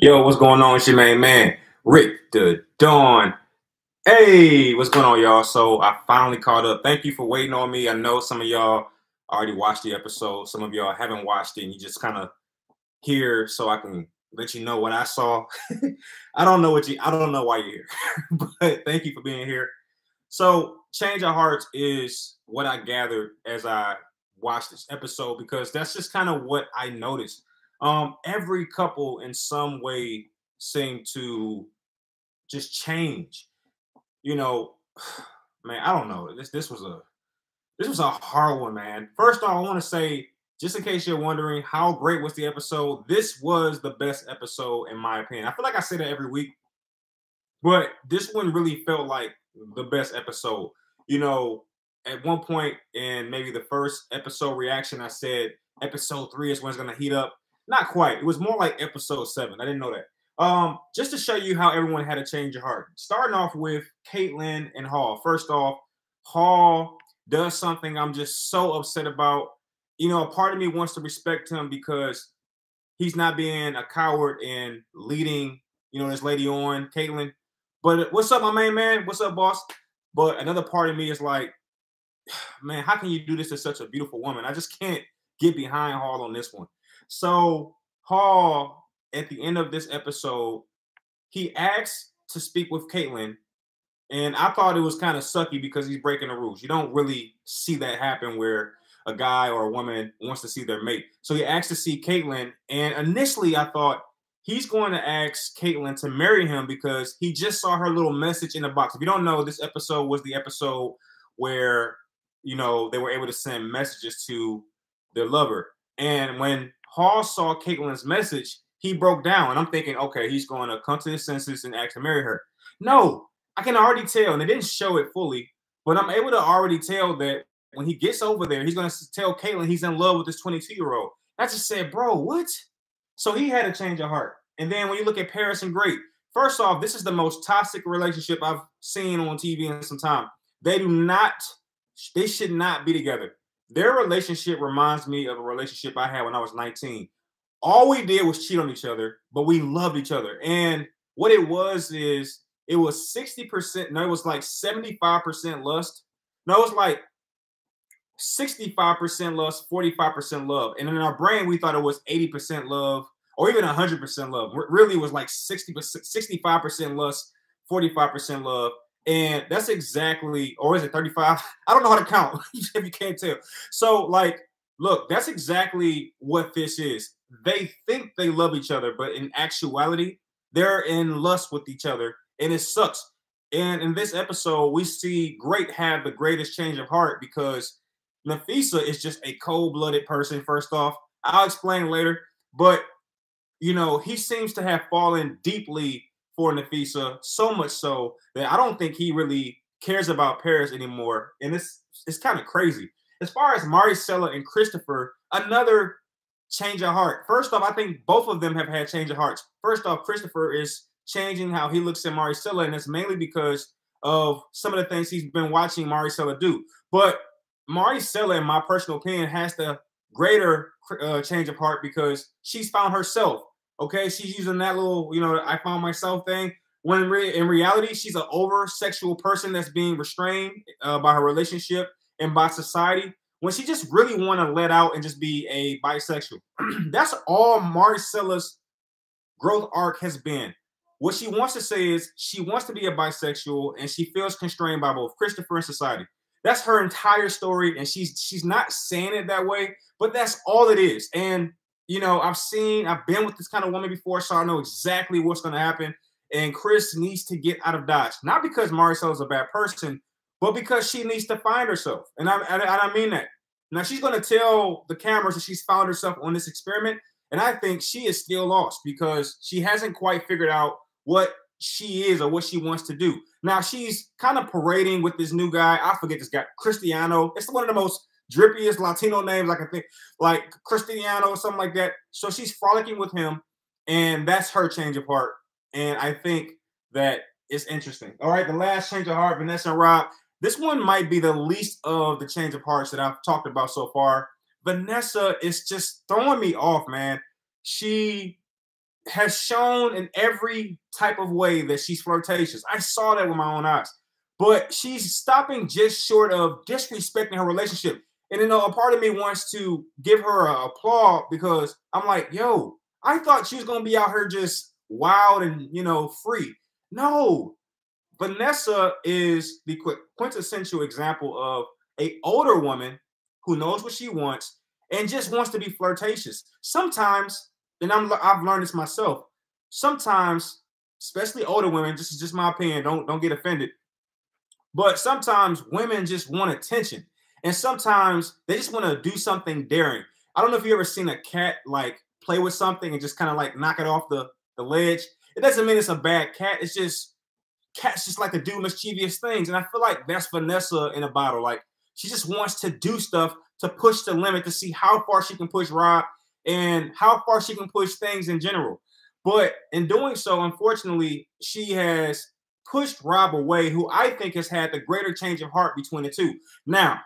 Yo, what's going on? It's your main man, Rick Da Don. Hey, what's going on, y'all? So I finally caught up. Thank you for waiting on me. I know some of y'all already watched the episode. Some of y'all haven't watched it, and you just kind of here so I can let you know what I saw. I don't know why you're here, but thank you for being here. So Change Our Hearts is what I gathered as I watched this episode, because that's just kind of what I noticed. Every couple in some way seemed to just change. You know, man, I don't know. This was a hard one, man. First off, I want to say, just in case you're wondering how great was the episode, this was the best episode in my opinion. I feel like I say that every week, but this one really felt like the best episode. You know, at one point in maybe the first episode reaction, I said episode 3 is when it's going to heat up. Not quite. It was more like episode 7. I didn't know that. Just to show you how everyone had to change your heart. Starting off with Kaitlin and Hall. First off, Hall does something I'm just so upset about. You know, a part of me wants to respect him because he's not being a coward and leading, you know, this lady on, Kaitlin. But what's up, my main man? What's up, boss? But another part of me is like, man, how can you do this to such a beautiful woman? I just can't get behind Hall on this one. So Hall, at the end of this episode, he asks to speak with Kaitlin. And I thought it was kind of sucky because he's breaking the rules. You don't really see that happen where a guy or a woman wants to see their mate. So he asked to see Kaitlin. And initially I thought he's going to ask Kaitlin to marry him because he just saw her little message in the box. If you don't know, this episode was the episode where, you know, they were able to send messages to their lover. And when Hall saw Caitlin's message, he broke down. And I'm thinking, okay, he's going to come to his senses and ask to marry her. No, I can already tell. And they didn't show it fully, but I'm able to already tell that when he gets over there, he's going to tell Kaitlin he's in love with this 22-year-old. I just said, bro, what? So he had a change of heart. And then when you look at Paris and Great, first off, this is the most toxic relationship I've seen on TV in some time. They should not be together. Their relationship reminds me of a relationship I had when I was 19. All we did was cheat on each other, but we loved each other. And what it was is it was 60%. No, it was like 75% lust. No, it was like 65% lust, 45% love. And in our brain, we thought it was 80% love or even 100% love. Really, it was like 65% lust, 45% love. And that's exactly, or is it 35? I don't know how to count if you can't tell. So, like, look, that's exactly what this is. They think they love each other, but in actuality, they're in lust with each other, and it sucks. And in this episode, we see Great have the greatest change of heart because Nafisa is just a cold-blooded person, first off. I'll explain later. But, you know, he seems to have fallen deeply for Nafisa, so much so that I don't think he really cares about Paris anymore. And it's kind of crazy. As far as Marisela and Christopher, another change of heart. First off, I think both of them have had change of hearts. First off, Christopher is changing how he looks at Marisela, and it's mainly because of some of the things he's been watching Marisela do. But Marisela, in my personal opinion, has the greater change of heart because she's found herself. Okay, she's using that little, you know, I found myself thing. When in reality, she's an over-sexual person that's being restrained by her relationship and by society. When she just really want to let out and just be a bisexual. That's all Marisela's growth arc has been. What she wants to say is she wants to be a bisexual and she feels constrained by both Christopher and society. That's her entire story, and she's not saying it that way, but that's all it is. And you know, I've been with this kind of woman before, so I know exactly what's going to happen. And Chris needs to get out of Dodge. Not because Marisela is a bad person, but because she needs to find herself. And I mean that. Now, she's going to tell the cameras that she's found herself on this experiment. And I think she is still lost because she hasn't quite figured out what she is or what she wants to do. Now, she's kind of parading with this new guy. I forget this guy, Cristiano. It's one of the most drippiest Latino names I can think, like Cristiano or something like that. So she's frolicking with him, and that's her change of heart. And I think that it's interesting. All right, the last change of heart, Vanessa and Rob. This one might be the least of the change of hearts that I've talked about so far. Vanessa is just throwing me off, man. She has shown in every type of way that she's flirtatious. I saw that with my own eyes. But she's stopping just short of disrespecting her relationship. And, you know, a part of me wants to give her an applaud because I'm like, yo, I thought she was going to be out here just wild and, you know, free. No. Vanessa is the quintessential example of an older woman who knows what she wants and just wants to be flirtatious. Sometimes, and I've learned this myself, sometimes, especially older women, this is just my opinion, don't get offended, but sometimes women just want attention. And sometimes they just want to do something daring. I don't know if you've ever seen a cat like play with something and just kind of like knock it off the ledge. It doesn't mean it's a bad cat. It's just cats just like to do mischievous things. And I feel like that's Vanessa in a bottle. Like she just wants to do stuff to push the limit to see how far she can push Rob and how far she can push things in general. But in doing so, unfortunately, she has pushed Rob away, who I think has had the greater change of heart between the two. Now,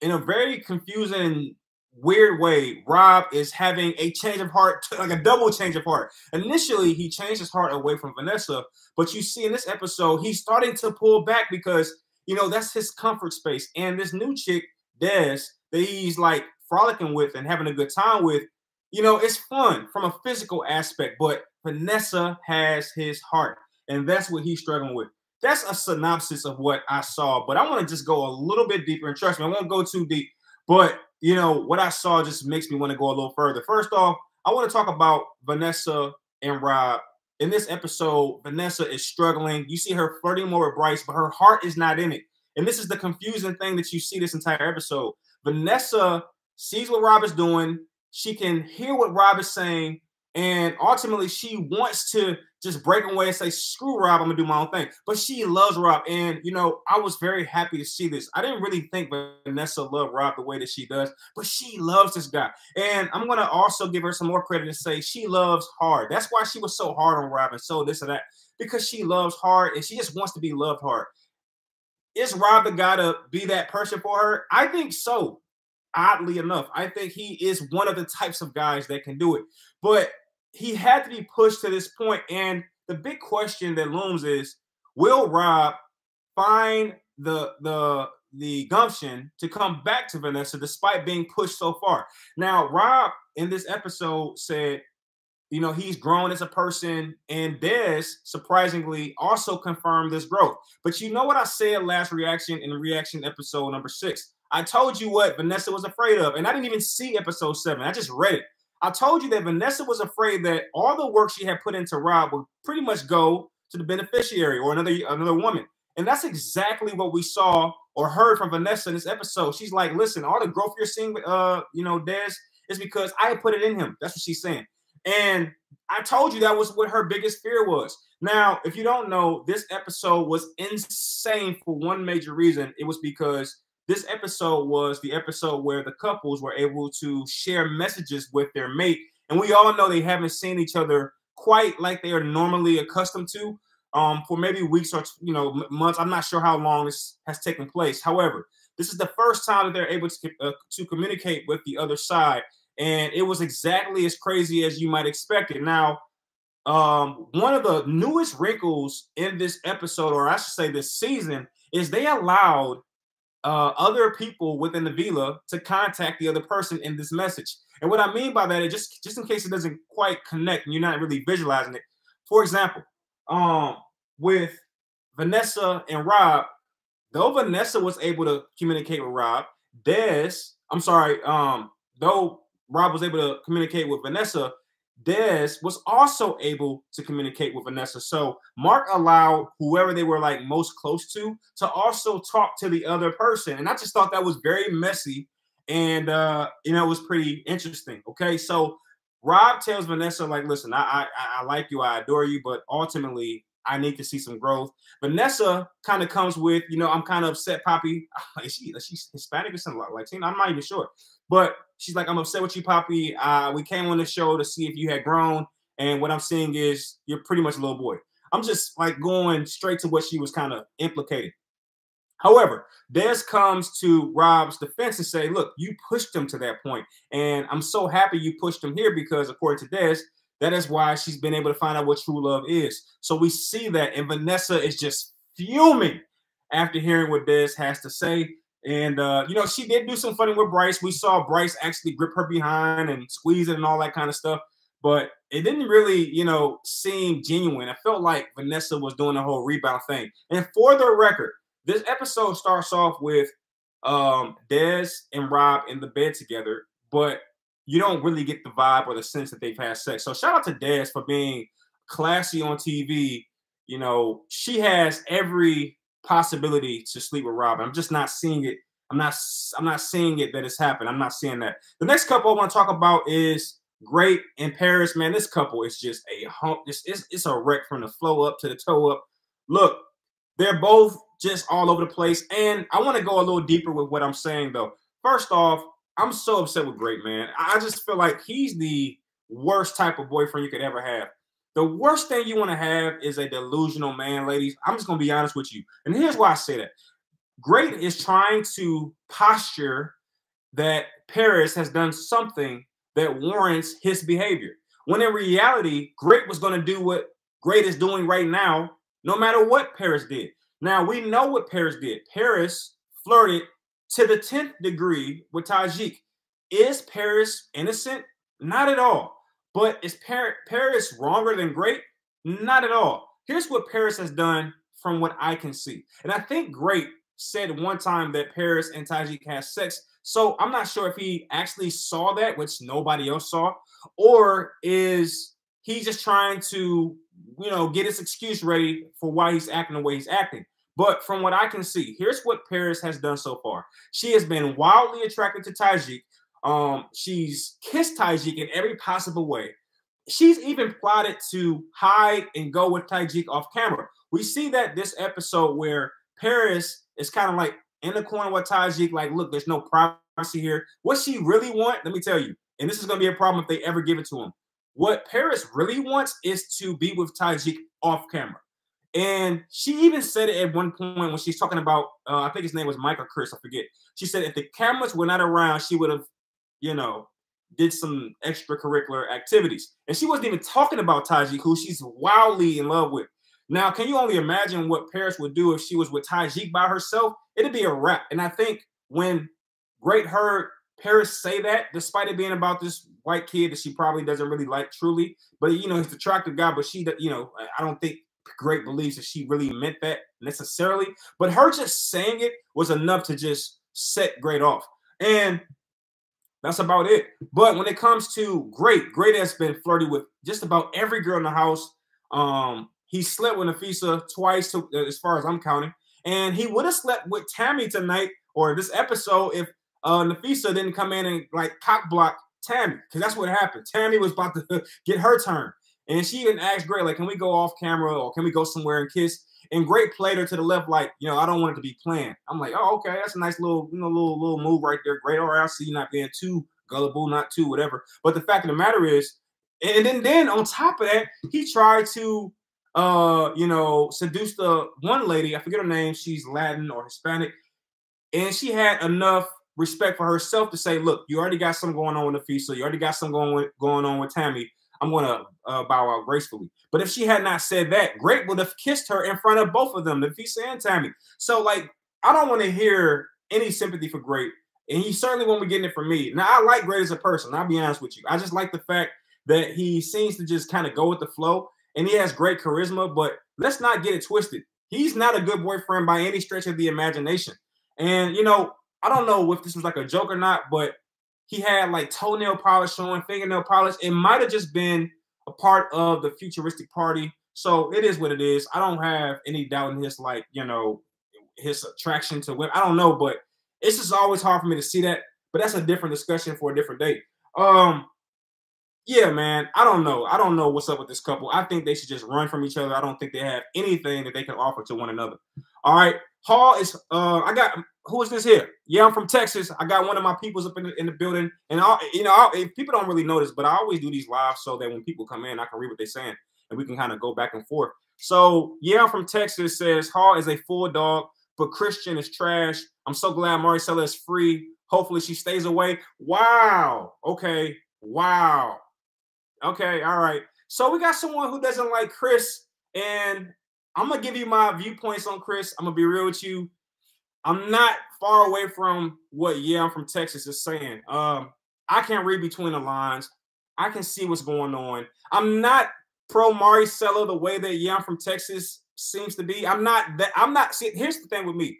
in a very confusing, weird way, Rob is having a change of heart, like a double change of heart. Initially, he changed his heart away from Vanessa, but you see in this episode, he's starting to pull back because, you know, that's his comfort space. And this new chick, Des, that he's like frolicking with and having a good time with, you know, it's fun from a physical aspect, but Vanessa has his heart, and that's what he's struggling with. That's a synopsis of what I saw, but I want to just go a little bit deeper, and trust me, I won't go too deep, but, you know, what I saw just makes me want to go a little further. First off, I want to talk about Vanessa and Rob. In this episode, Vanessa is struggling. You see her flirting more with Bryce, but her heart is not in it, and this is the confusing thing that you see this entire episode. Vanessa sees what Rob is doing. She can hear what Rob is saying, and ultimately she wants to just break away and say, screw Rob, I'm going to do my own thing. But she loves Rob. And, you know, I was very happy to see this. I didn't really think Vanessa loved Rob the way that she does, but she loves this guy. And I'm going to also give her some more credit and say she loves hard. That's why she was so hard on Rob and so this and that, because she loves hard and she just wants to be loved hard. Is Rob the guy to be that person for her? I think so. Oddly enough, I think he is one of the types of guys that can do it. But he had to be pushed to this point. And the big question that looms is, will Rob find the gumption to come back to Vanessa despite being pushed so far? Now, Rob in this episode said, you know, he's grown as a person, and Des surprisingly also confirmed this growth. But you know what I said last reaction in reaction episode number 6? I told you what Vanessa was afraid of, and I didn't even see episode 7. I just read it. I told you that Vanessa was afraid that all the work she had put into Rob would pretty much go to the beneficiary or another woman. And that's exactly what we saw or heard from Vanessa in this episode. She's like, listen, all the growth you're seeing, you know, Des, is because I put it in him. That's what she's saying. And I told you that was what her biggest fear was. Now, if you don't know, this episode was insane for one major reason. It was because this episode was the episode where the couples were able to share messages with their mate. And we all know they haven't seen each other quite like they are normally accustomed to for maybe weeks or, you know, months. I'm not sure how long this has taken place. However, this is the first time that they're able to communicate with the other side. And it was exactly as crazy as you might expect it. Now, one of the newest wrinkles in this episode, or I should say this season, is they allowed other people within the villa to contact the other person in this message. And what I mean by that is just in case it doesn't quite connect and you're not really visualizing it. For example, with Vanessa and Rob, though Vanessa was able to communicate with Rob, though Rob was able to communicate with Vanessa, Des was also able to communicate with Vanessa. So Mark allowed whoever they were like most close to also talk to the other person. And I just thought that was very messy. And, you know, it was pretty interesting. Okay. So Rob tells Vanessa, like, listen, I like you. I adore you. But ultimately I need to see some growth. Vanessa kind of comes with, you know, I'm kind of upset, Poppy. She's Hispanic or something like that. I'm not even sure. But she's like, I'm upset with you, Poppy. We came on the show to see if you had grown. And what I'm seeing is you're pretty much a little boy. I'm just like going straight to what she was kind of implicating. However, Des comes to Rob's defense and say, look, you pushed him to that point. And I'm so happy you pushed him here because according to Des, that is why she's been able to find out what true love is. So we see that. And Vanessa is just fuming after hearing what Des has to say. And, you know, she did do some funny with Bryce. We saw Bryce actually grip her behind and squeeze it and all that kind of stuff. But it didn't really, you know, seem genuine. I felt like Vanessa was doing the whole rebound thing. And for the record, this episode starts off with Des and Rob in the bed together, but you don't really get the vibe or the sense that they've had sex. So shout out to Des for being classy on TV. You know, she has every possibility to sleep with Rob. I'm just not seeing it. I'm not seeing it that it's happened. I'm not seeing that. The next couple I want to talk about is Great and Paris. Man, this couple is just a hump. It's a wreck from the flow up to the toe up. Look, they're both just all over the place. And I want to go a little deeper with what I'm saying, though. First off, I'm so upset with Great, man. I just feel like he's the worst type of boyfriend you could ever have. The worst thing you want to have is a delusional man, ladies. I'm just going to be honest with you. And here's why I say that. Great is trying to posture that Paris has done something that warrants his behavior. When in reality, Great was going to do what Great is doing right now, no matter what Paris did. Now, we know what Paris did. Paris flirted to the 10th degree with Tajik. Is Paris innocent? Not at all. But is Paris wronger than Great? Not at all. Here's what Paris has done from what I can see. And I think Great said one time that Paris and Tajik had sex. So I'm not sure if he actually saw that, which nobody else saw, or is he just trying to, you know, get his excuse ready for why he's acting the way he's acting. But from what I can see, here's what Paris has done so far. She has been wildly attracted to Tajik. She's kissed Tajik in every possible way. She's even plotted to hide and go with Tajik off camera. We see that this episode where Paris is kind of like in the corner with Tajik, like, look, there's no privacy here. What she really wants, let me tell you, and this is going to be a problem if they ever give it to him. What Paris really wants is to be with Tajik off camera. And she even said it at one point when she's talking about, I think his name was Mike or Chris, I forget. She said if the cameras were not around, she would have, you know, did some extracurricular activities. And she wasn't even talking about Tajik, who she's wildly in love with. Now, can you only imagine what Paris would do if she was with Tajik by herself? It'd be a wrap. And I think when Great heard Paris say that, despite it being about this white kid that she probably doesn't really like truly, but, you know, he's an attractive guy, but she, you know, I don't think Great believes that she really meant that necessarily, but her just saying it was enough to just set Great off. And that's about it. But when it comes to Great, Great has been flirty with just about every girl in the house. He slept with Nafisa twice, as far as I'm counting. And he would have slept with Tammy tonight or this episode if Nafisa didn't come in and like cock block Tammy, because that's what happened. Tammy was about to get her turn. And she even asked Great, like, can we go off camera or can we go somewhere and kiss? And Great played her to the left, like, you know, I don't want it to be planned. I'm like, oh, okay, that's a nice little, you know, little move right there, Great. All right, I see you not being too gullible, not too whatever. But the fact of the matter is, and then on top of that, he tried to, you know, seduce the one lady. I forget her name. She's Latin or Hispanic. And she had enough respect for herself to say, look, you already got something going on with Nafisa. You already got something going on with Tammy. I'm going to bow out gracefully. But if she had not said that, Great would have kissed her in front of both of them, Nafisa and Tammy. So, like, I don't want to hear any sympathy for Great. And he certainly won't be getting it from me. Now, I like Great as a person. I'll be honest with you. I just like the fact that he seems to just kind of go with the flow. And he has great charisma. But let's not get it twisted. He's not a good boyfriend by any stretch of the imagination. And, you know, I don't know if this was like a joke or not, but he had like toenail polish showing, fingernail polish. It might have just been a part of the futuristic party. So it is what it is. I don't have any doubt in his, like, you know, his attraction to women. I don't know, but it's just always hard for me to see that. But that's a different discussion for a different day. Yeah, man, I don't know. I don't know what's up with this couple. I think they should just run from each other. I don't think they have anything that they can offer to one another. All right. Hall is I got who is this here? Yeah, I'm from Texas. I got one of my peoples up in the building. And if people don't really notice, but I always do these live so that when people come in, I can read what they're saying and we can kind of go back and forth. So yeah, I'm from Texas says Hall is a full dog, but Christian is trash. I'm so glad Marisela is free. Hopefully she stays away. Wow. Okay. Wow. Okay. All right. So we got someone who doesn't like Chris, and I'm going to give you my viewpoints on Chris. I'm going to be real with you. I'm not far away from what Yeah, I'm from Texas is saying. I can read between the lines. I can see what's going on. I'm not pro Marisela the way that Yeah, I'm from Texas seems to be. See, here's the thing with me.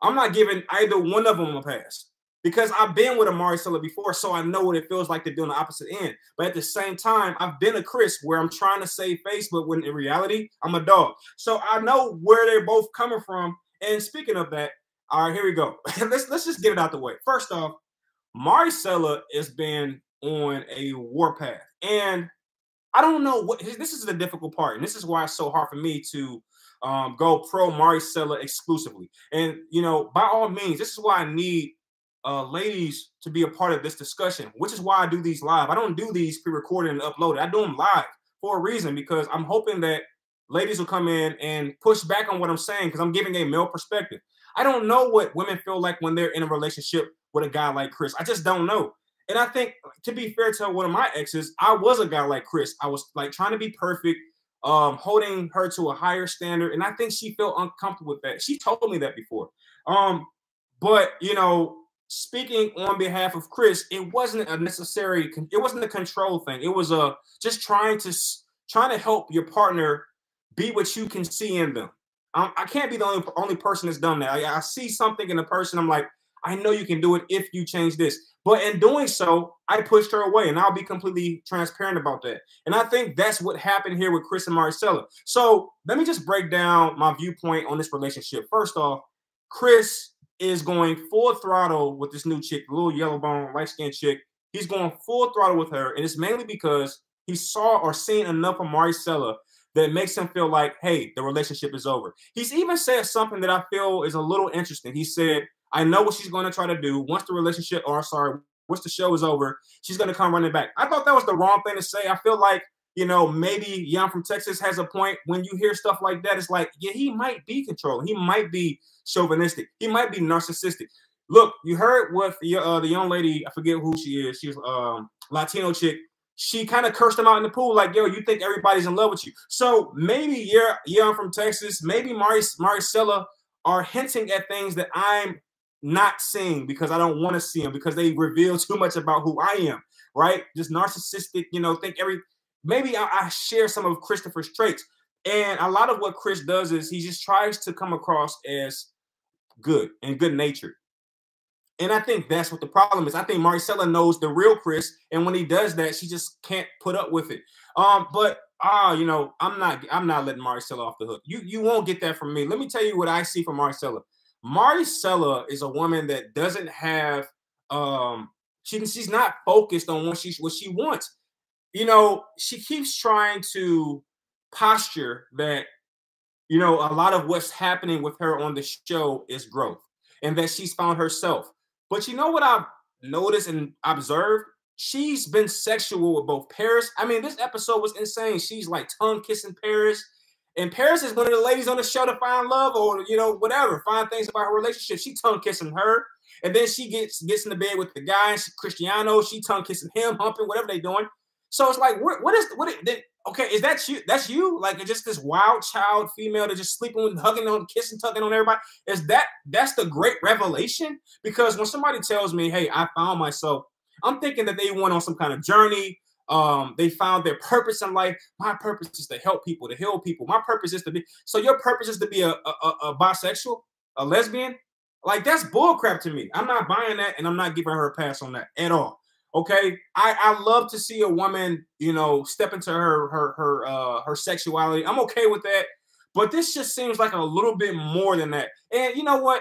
I'm not giving either one of them a pass because I've been with a Marisela before, so I know what it feels like to be on the opposite end. But at the same time, I've been a Chris where I'm trying to save face, but when in reality, I'm a dog. So I know where they're both coming from. And speaking of that, all right, here we go. Let's just get it out the way. First off, Marisela has been on a warpath, and I don't know what this is the difficult part, and this is why it's so hard for me to go pro Marisela exclusively. And you know, by all means, this is why I need ladies to be a part of this discussion, which is why I do these live. I don't do these pre-recorded and uploaded. I do them live for a reason because I'm hoping that ladies will come in and push back on what I'm saying because I'm giving a male perspective. I don't know what women feel like when they're in a relationship with a guy like Chris. I just don't know. And I think, to be fair to one of my exes, I was a guy like Chris. I was like trying to be perfect, holding her to a higher standard. And I think she felt uncomfortable with that. She told me that before. But, you know, speaking on behalf of Chris, it wasn't a necessary, it wasn't a control thing. It was a just trying to help your partner be what you can see in them. I can't be the only person that's done that. I see something in a person. I'm like, I know you can do it if you change this. But in doing so, I pushed her away, and I'll be completely transparent about that. And I think that's what happened here with Chris and Marisela. So let me just break down my viewpoint on this relationship. First off, Chris is going full throttle with this new chick, little yellow bone, light-skinned chick. He's going full throttle with her, and it's mainly because he saw or seen enough of Marisela that makes him feel like, hey, the relationship is over. He's even said something that I feel is a little interesting. He said, I know what she's going to try to do. Once the relationship, or sorry, once the show is over, she's going to come running back. I thought that was the wrong thing to say. I feel like, you know, maybe Yeah, I'm from Texas has a point. When you hear stuff like that, it's like, yeah, he might be controlling. He might be chauvinistic. He might be narcissistic. Look, you heard what the young lady, I forget who she is. She was Latino chick. She kind of cursed him out in the pool, like, yo, you think everybody's in love with you. So maybe yeah, I'm from Texas. Maybe Marisela are hinting at things that I'm not seeing because I don't want to see them because they reveal too much about who I am, right? Just narcissistic, you know, maybe I share some of Christopher's traits. And a lot of what Chris does is he just tries to come across as good and good-natured. And I think that's what the problem is. I think Marisela knows the real Chris, and when he does that, she just can't put up with it. You know, I'm not letting Marisela off the hook. You won't get that from me. Let me tell you what I see from Marisela. Marisela is a woman that doesn't have she's not focused on what she wants. You know, she keeps trying to posture that, you know, a lot of what's happening with her on the show is growth and that she's found herself. But you know what I've noticed and observed? She's been sexual with both Paris. I mean, this episode was insane. She's like tongue-kissing Paris. And Paris is one of the ladies on the show to find love or, you know, whatever, find things about her relationship. She tongue-kissing her. And then she gets in the bed with the guy, Cristiano. She tongue-kissing him, humping, whatever they're doing. So it's like, okay, is that you? That's you? Like, just this wild child female that just sleeping with, hugging on, kissing, tugging on everybody? Is that's the great revelation? Because when somebody tells me, hey, I found myself, I'm thinking that they went on some kind of journey. They found their purpose in life. My purpose is to help people, to heal people. My purpose is to be, so your purpose is to be a bisexual, a lesbian? Like, that's bullcrap to me. I'm not buying that, and I'm not giving her a pass on that at all. Okay, I love to see a woman, you know, step into her sexuality. I'm okay with that, but this just seems like a little bit more than that. And you know what?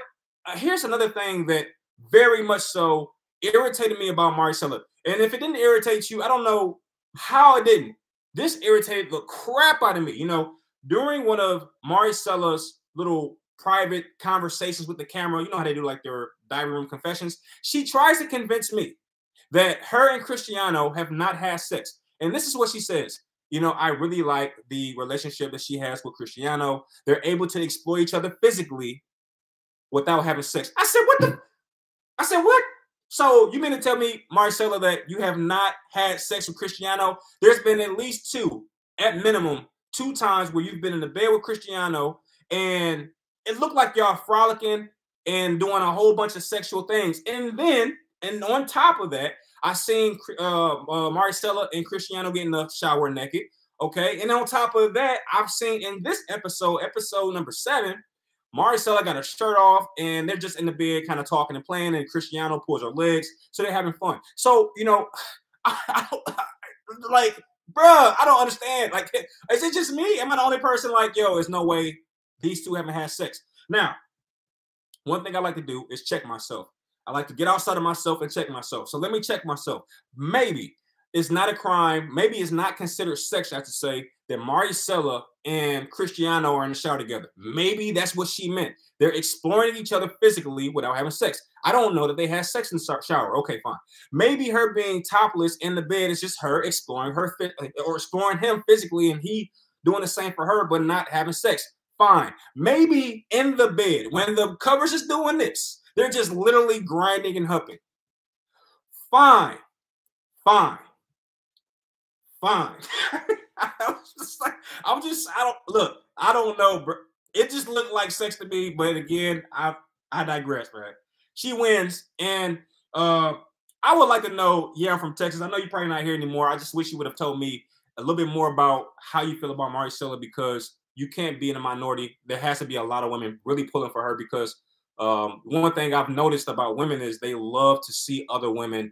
Here's another thing that very much so irritated me about Marisela. And if it didn't irritate you, I don't know how it didn't. This irritated the crap out of me. You know, during one of Marisela's little private conversations with the camera, you know how they do like their diary room confessions. She tries to convince me that her and Cristiano have not had sex. And this is what she says. You know, I really like the relationship that she has with Cristiano. They're able to exploit each other physically, without having sex. I said, what the? I said, what? So you mean to tell me, Marisela, that you have not had sex with Cristiano? There's been at least two, at minimum, 2 times where you've been in the bed with Cristiano, and it looked like y'all frolicking and doing a whole bunch of sexual things. And then, and on top of that, I seen Marisela and Cristiano getting the shower naked, okay? And on top of that, I've seen in this episode, episode number 7, Marisela got her shirt off, and they're just in the bed kind of talking and playing, and Cristiano pulls her legs, so they're having fun. So, you know, I don't understand. Like, is it just me? Am I the only person like, yo, there's no way these two haven't had sex? Now, one thing I like to do is check myself. I like to get outside of myself and check myself. So let me check myself. Maybe it's not a crime. Maybe it's not considered sex, I have to say, that Marisela and Cristiano are in the shower together. Maybe that's what she meant. They're exploring each other physically without having sex. I don't know that they had sex in the shower. Okay, fine. Maybe her being topless in the bed is just her exploring her or exploring him physically, and he doing the same for her but not having sex. Fine. Maybe in the bed, when the covers is doing this, they're just literally grinding and humping. Fine. Fine. Fine. I don't know, bro. It just looked like sex to me, but again, I digress, man. She wins, and I would like to know, yeah, I'm from Texas. I know you're probably not here anymore. I just wish you would have told me a little bit more about how you feel about Marisela, because you can't be in a minority. There has to be a lot of women really pulling for her, because one thing I've noticed about women is they love to see other women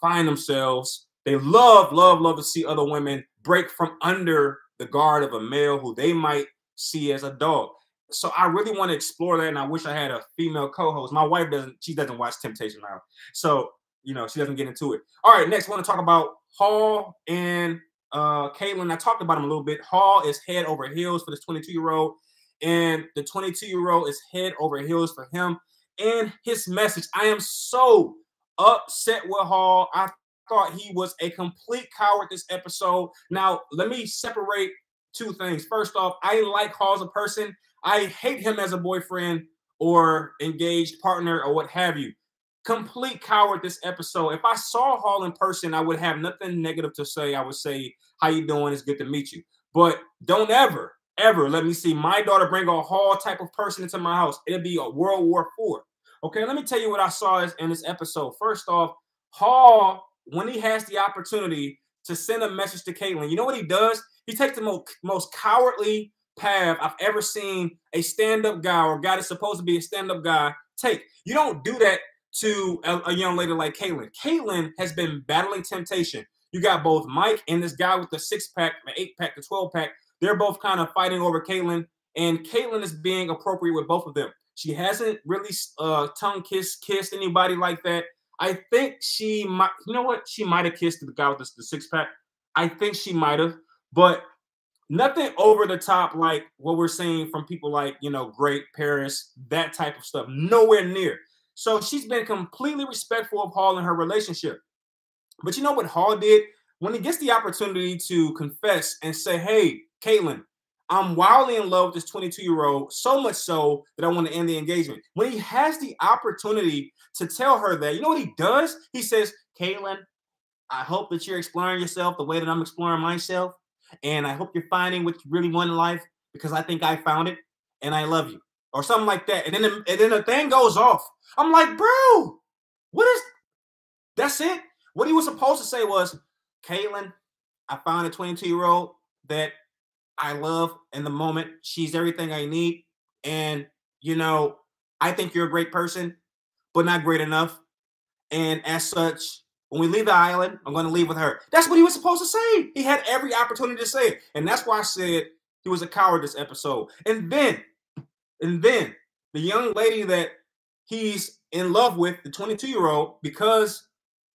find themselves. They love to see other women break from under the guard of a male who they might see as a dog. So I really want to explore that, and I wish I had a female co-host. My wife doesn't; she doesn't watch Temptation Island, so you know she doesn't get into it. All right, next I want to talk about Hall and Kaitlin. I talked about him a little bit. Hall is head over heels for this 22-year-old, and the 22-year-old is head over heels for him and his message. I am so upset with Hall. I thought he was a complete coward this episode. Now, let me separate two things. First off, I like Hall as a person. I hate him as a boyfriend or engaged partner or what have you. Complete coward this episode. If I saw Hall in person, I would have nothing negative to say. I would say, how you doing? It's good to meet you. But don't ever, ever let me see my daughter bring a Hall type of person into my house. It'll be a World War IV. Okay, let me tell you what I saw in this episode. First off, Hall, when he has the opportunity to send a message to Kaitlin, you know what he does? He takes the most cowardly path I've ever seen a stand-up guy or a guy that's supposed to be a stand-up guy take. You don't do that to a young lady like Kaitlin. Kaitlin has been battling temptation. You got both Mike and this guy with the 6-pack, the 8-pack, the 12-pack. They're both kind of fighting over Kaitlin, and Kaitlin is being appropriate with both of them. She hasn't really tongue-kissed anybody like that. I think she might, you know what? She might have kissed the guy with the 6-pack. I think she might have, but nothing over the top like what we're seeing from people like, you know, Great, Paris, that type of stuff. Nowhere near. So she's been completely respectful of Hall in her relationship. But you know what Hall did? When he gets the opportunity to confess and say, hey, Kaitlin, I'm wildly in love with this 22-year-old, so much so that I want to end the engagement. When he has the opportunity to tell her that, you know what he does? He says, Kaitlin, I hope that you're exploring yourself the way that I'm exploring myself, and I hope you're finding what you really want in life, because I think I found it, and I love you, or something like that. And then the thing goes off. I'm like, bro, that's it? What he was supposed to say was, Kaitlin, I found a 22-year-old that I love in the moment. She's everything I need. And, you know, I think you're a great person, but not great enough. And as such, when we leave the island, I'm going to leave with her. That's what he was supposed to say. He had every opportunity to say it. And that's why I said he was a coward this episode. And then the young lady that he's in love with, the 22-year-old, because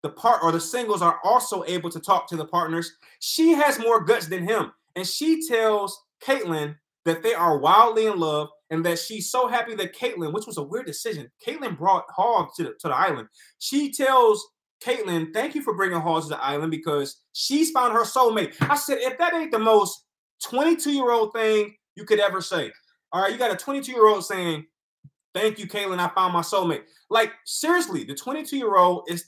the singles are also able to talk to the partners, she has more guts than him. And she tells Kaitlin that they are wildly in love and that she's so happy that Kaitlin, which was a weird decision, Kaitlin brought Hall to the island. She tells Kaitlin, thank you for bringing Hall to the island because she's found her soulmate. I said, if that ain't the most 22-year-old thing you could ever say. All right, you got a 22-year-old saying, Thank you, Kaitlin. I found my soulmate. Like, seriously, the 22-year-old is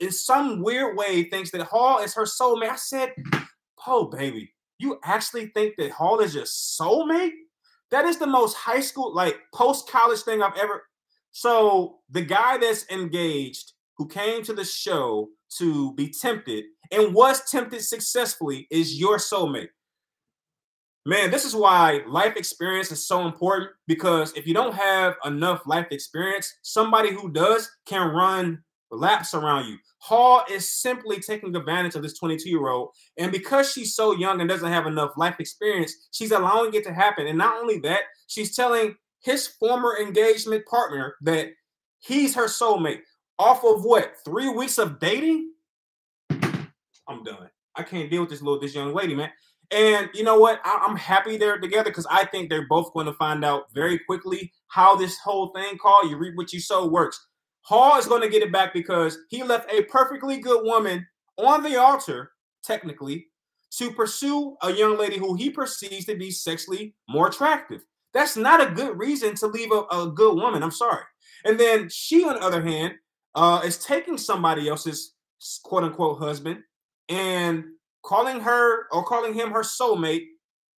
in some weird way thinks that Hall is her soulmate. I said, oh, baby, you actually think that Hall is your soulmate? That is the most high school, like, post-college thing I've ever. So the guy that's engaged who came to the show to be tempted and was tempted successfully is your soulmate. Man, this is why life experience is so important, because if you don't have enough life experience, somebody who does can run laps around you. Hall is simply taking advantage of this 22-year-old, and because she's so young and doesn't have enough life experience, she's allowing it to happen. And not only that, she's telling his former engagement partner that he's her soulmate off of what, 3 weeks of dating? I'm done. I can't deal with this young lady, man. And you know what? I'm happy they're together, because I think they're both going to find out very quickly how this whole thing called you reap what you sow works. Hall is going to get it back, because he left a perfectly good woman on the altar, technically, to pursue a young lady who he perceives to be sexually more attractive. That's not a good reason to leave a good woman. I'm sorry. And then she, on the other hand, is taking somebody else's quote-unquote husband and calling her or calling him her soulmate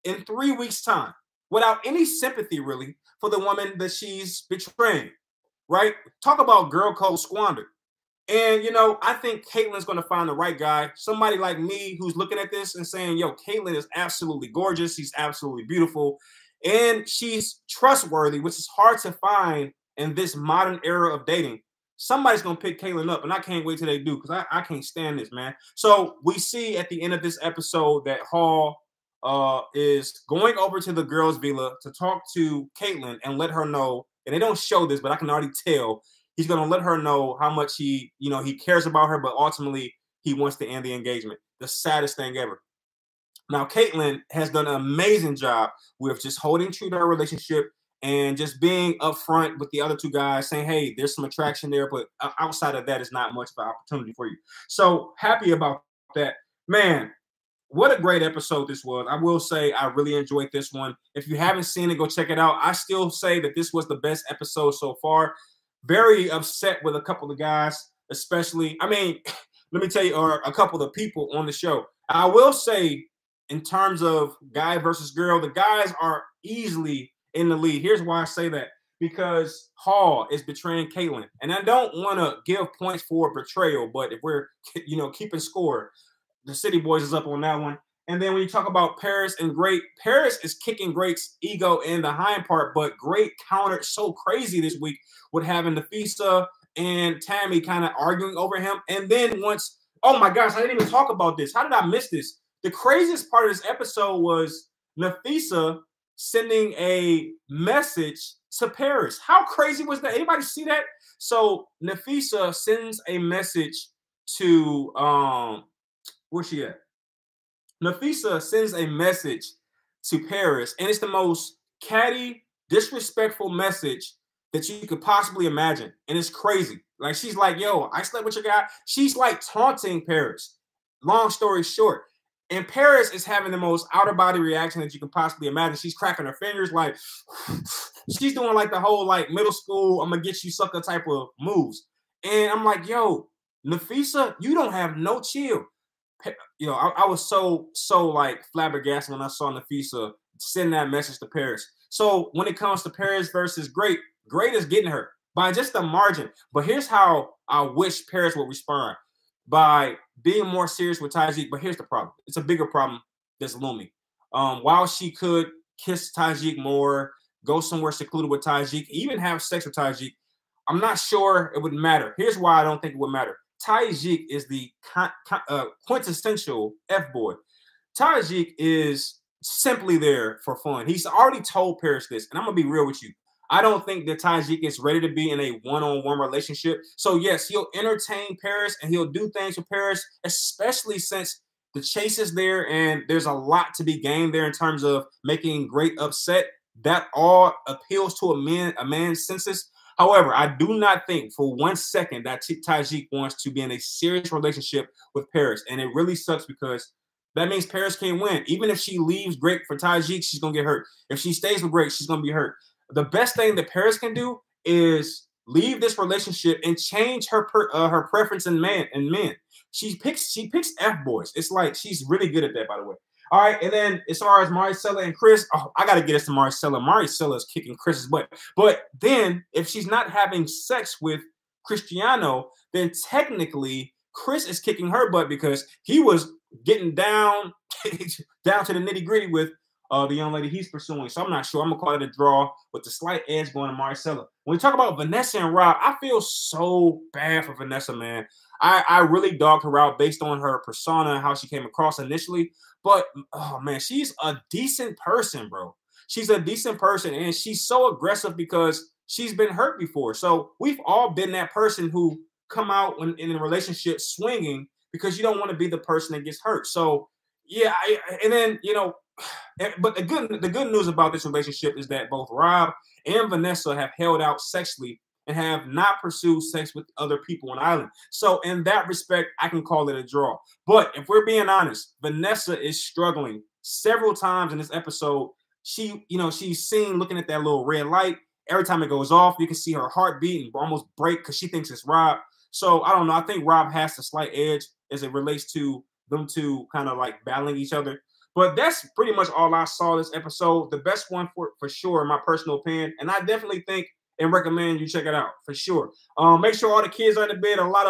in 3 weeks' time without any sympathy, really, for the woman that she's betraying. Right? Talk about girl code squander. And, you know, I think Caitlin's going to find the right guy. Somebody like me who's looking at this and saying, yo, Kaitlin is absolutely gorgeous. She's absolutely beautiful. And she's trustworthy, which is hard to find in this modern era of dating. Somebody's going to pick Kaitlin up, and I can't wait till they do, because I can't stand this, man. So we see at the end of this episode that Hall is going over to the girls' villa to talk to Kaitlin and let her know. And they don't show this, but I can already tell he's going to let her know how much he cares about her, but ultimately he wants to end the engagement. The saddest thing ever. Now, Kaitlin has done an amazing job with just holding true to her relationship and just being upfront with the other two guys, saying, hey, there's some attraction there, but outside of that, it's not much of an opportunity for you. So happy about that. Man, what a great episode this was. I will say I really enjoyed this one. If you haven't seen it, go check it out. I still say that this was the best episode so far. Very upset with a couple of guys, especially, I mean, let me tell you, or a couple of people on the show. I will say, in terms of guy versus girl, the guys are easily in the lead. Here's why I say that. Because Hall is betraying Kaitlin. And I don't want to give points for betrayal, but if we're, keeping score, the City Boys is up on that one. And then when you talk about Paris and Great, Paris is kicking Great's ego in the hind part, but Great countered so crazy this week with having Nafisa and Tammy kind of arguing over him. And then once, oh my gosh, I didn't even talk about this. How did I miss this? The craziest part of this episode was Nafisa sending a message to Paris. How crazy was that? Anybody see that? So Nafisa sends a message to where's she at? Nafisa sends a message to Paris, and it's the most catty, disrespectful message that you could possibly imagine. And it's crazy. Like, she's like, yo, I slept with your guy. She's like taunting Paris. Long story short. And Paris is having the most out-of-body reaction that you can possibly imagine. She's cracking her fingers like, she's doing like the whole like middle school, I'm going to get you sucker type of moves. And I'm like, yo, Nafisa, you don't have no chill. You know, I was so like flabbergasted when I saw Nafisa send that message to Paris. So when it comes to Paris versus Great, Great is getting her by just a margin. But here's how I wish Paris would respond. By being more serious with Tajik. But here's the problem. It's a bigger problem that's looming. While she could kiss Tajik more, go somewhere secluded with Tajik, even have sex with Tajik, I'm not sure it would matter. Here's why I don't think it would matter. Tajik is the quintessential F-boy. Tajik is simply there for fun. He's already told Paris this, and I'm going to be real with you. I don't think that Tajik is ready to be in a one-on-one relationship. So, yes, he'll entertain Paris and he'll do things with Paris, especially since the chase is there and there's a lot to be gained there in terms of making Great upset. That all appeals to a man's senses. However, I do not think for 1 second that Tajik wants to be in a serious relationship with Paris. And it really sucks because that means Paris can't win. Even if she leaves Great for Tajik, she's going to get hurt. If she stays with Great, she's going to be hurt. The best thing that Paris can do is leave this relationship and change her her preference in men. She picks F-boys. It's like she's really good at that, by the way. All right, and then as far as Marisela and Chris, oh, I got to get us to Marisela. Marisela is kicking Chris's butt. But then if she's not having sex with Cristiano, then technically Chris is kicking her butt because he was getting down to the nitty-gritty with the young lady he's pursuing. So I'm not sure. I'm going to call it a draw with the slight edge going to Marisela. When we talk about Vanessa and Rob, I feel so bad for Vanessa, man. I really dogged her out based on her persona and how she came across initially. But, oh, man, she's a decent person, bro. She's a decent person, and she's so aggressive because she's been hurt before. So we've all been that person who come out in a relationship swinging because you don't want to be the person that gets hurt. So, yeah, and then, you know, but the good news about this relationship is that both Rob and Vanessa have held out sexually and have not pursued sex with other people on the island. So in that respect, I can call it a draw. But if we're being honest, Vanessa is struggling several times in this episode. She, you know, she's seen looking at that little red light. Every time it goes off, you can see her heart beat and almost break because she thinks it's Rob. So I don't know. I think Rob has the slight edge as it relates to them two kind of like battling each other. But that's pretty much all I saw this episode. The best one for sure, in my personal opinion. And I definitely think and recommend you check it out for sure. Make sure all the kids are in the bed. A lot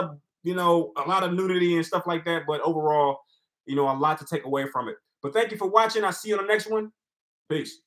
of nudity and stuff like that. But overall, you know, a lot to take away from it. But thank you for watching. I'll see you on the next one. Peace.